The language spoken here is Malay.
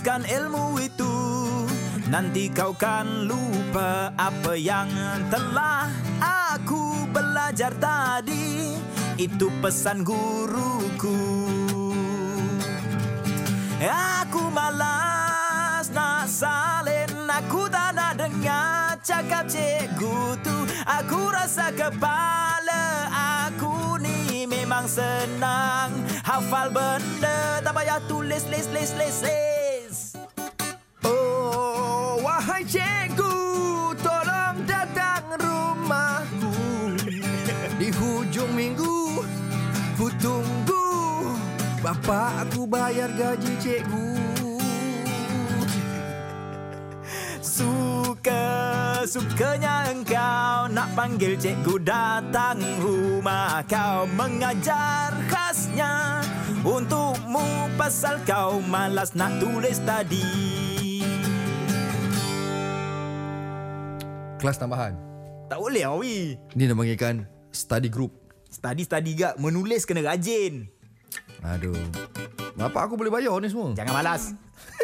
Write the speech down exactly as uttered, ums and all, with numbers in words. habiskan ilmu itu, nanti kau kan lupa apa yang telah aku belajar tadi. Itu pesan guruku. Aku malas nak salin, aku tak nak dengar cakap cikgu tu. Aku rasa kepala aku ni memang senang hafal benda, tak payah tulis, les, les, les, les. Oh, wahai cikgu, tolong datang rumahku. Di hujung minggu ku tunggu, bapa aku bayar gaji cikgu. Suka-sukanya engkau nak panggil cikgu datang rumah kau, mengajar khasnya untukmu pasal kau malas nak tulis tadi. Kelas tambahan tak boleh lah, Awi. Ini dinamakan study group. Study-study gak, menulis kena rajin. Aduh, bapak aku boleh bayar ni semua. Jangan malas.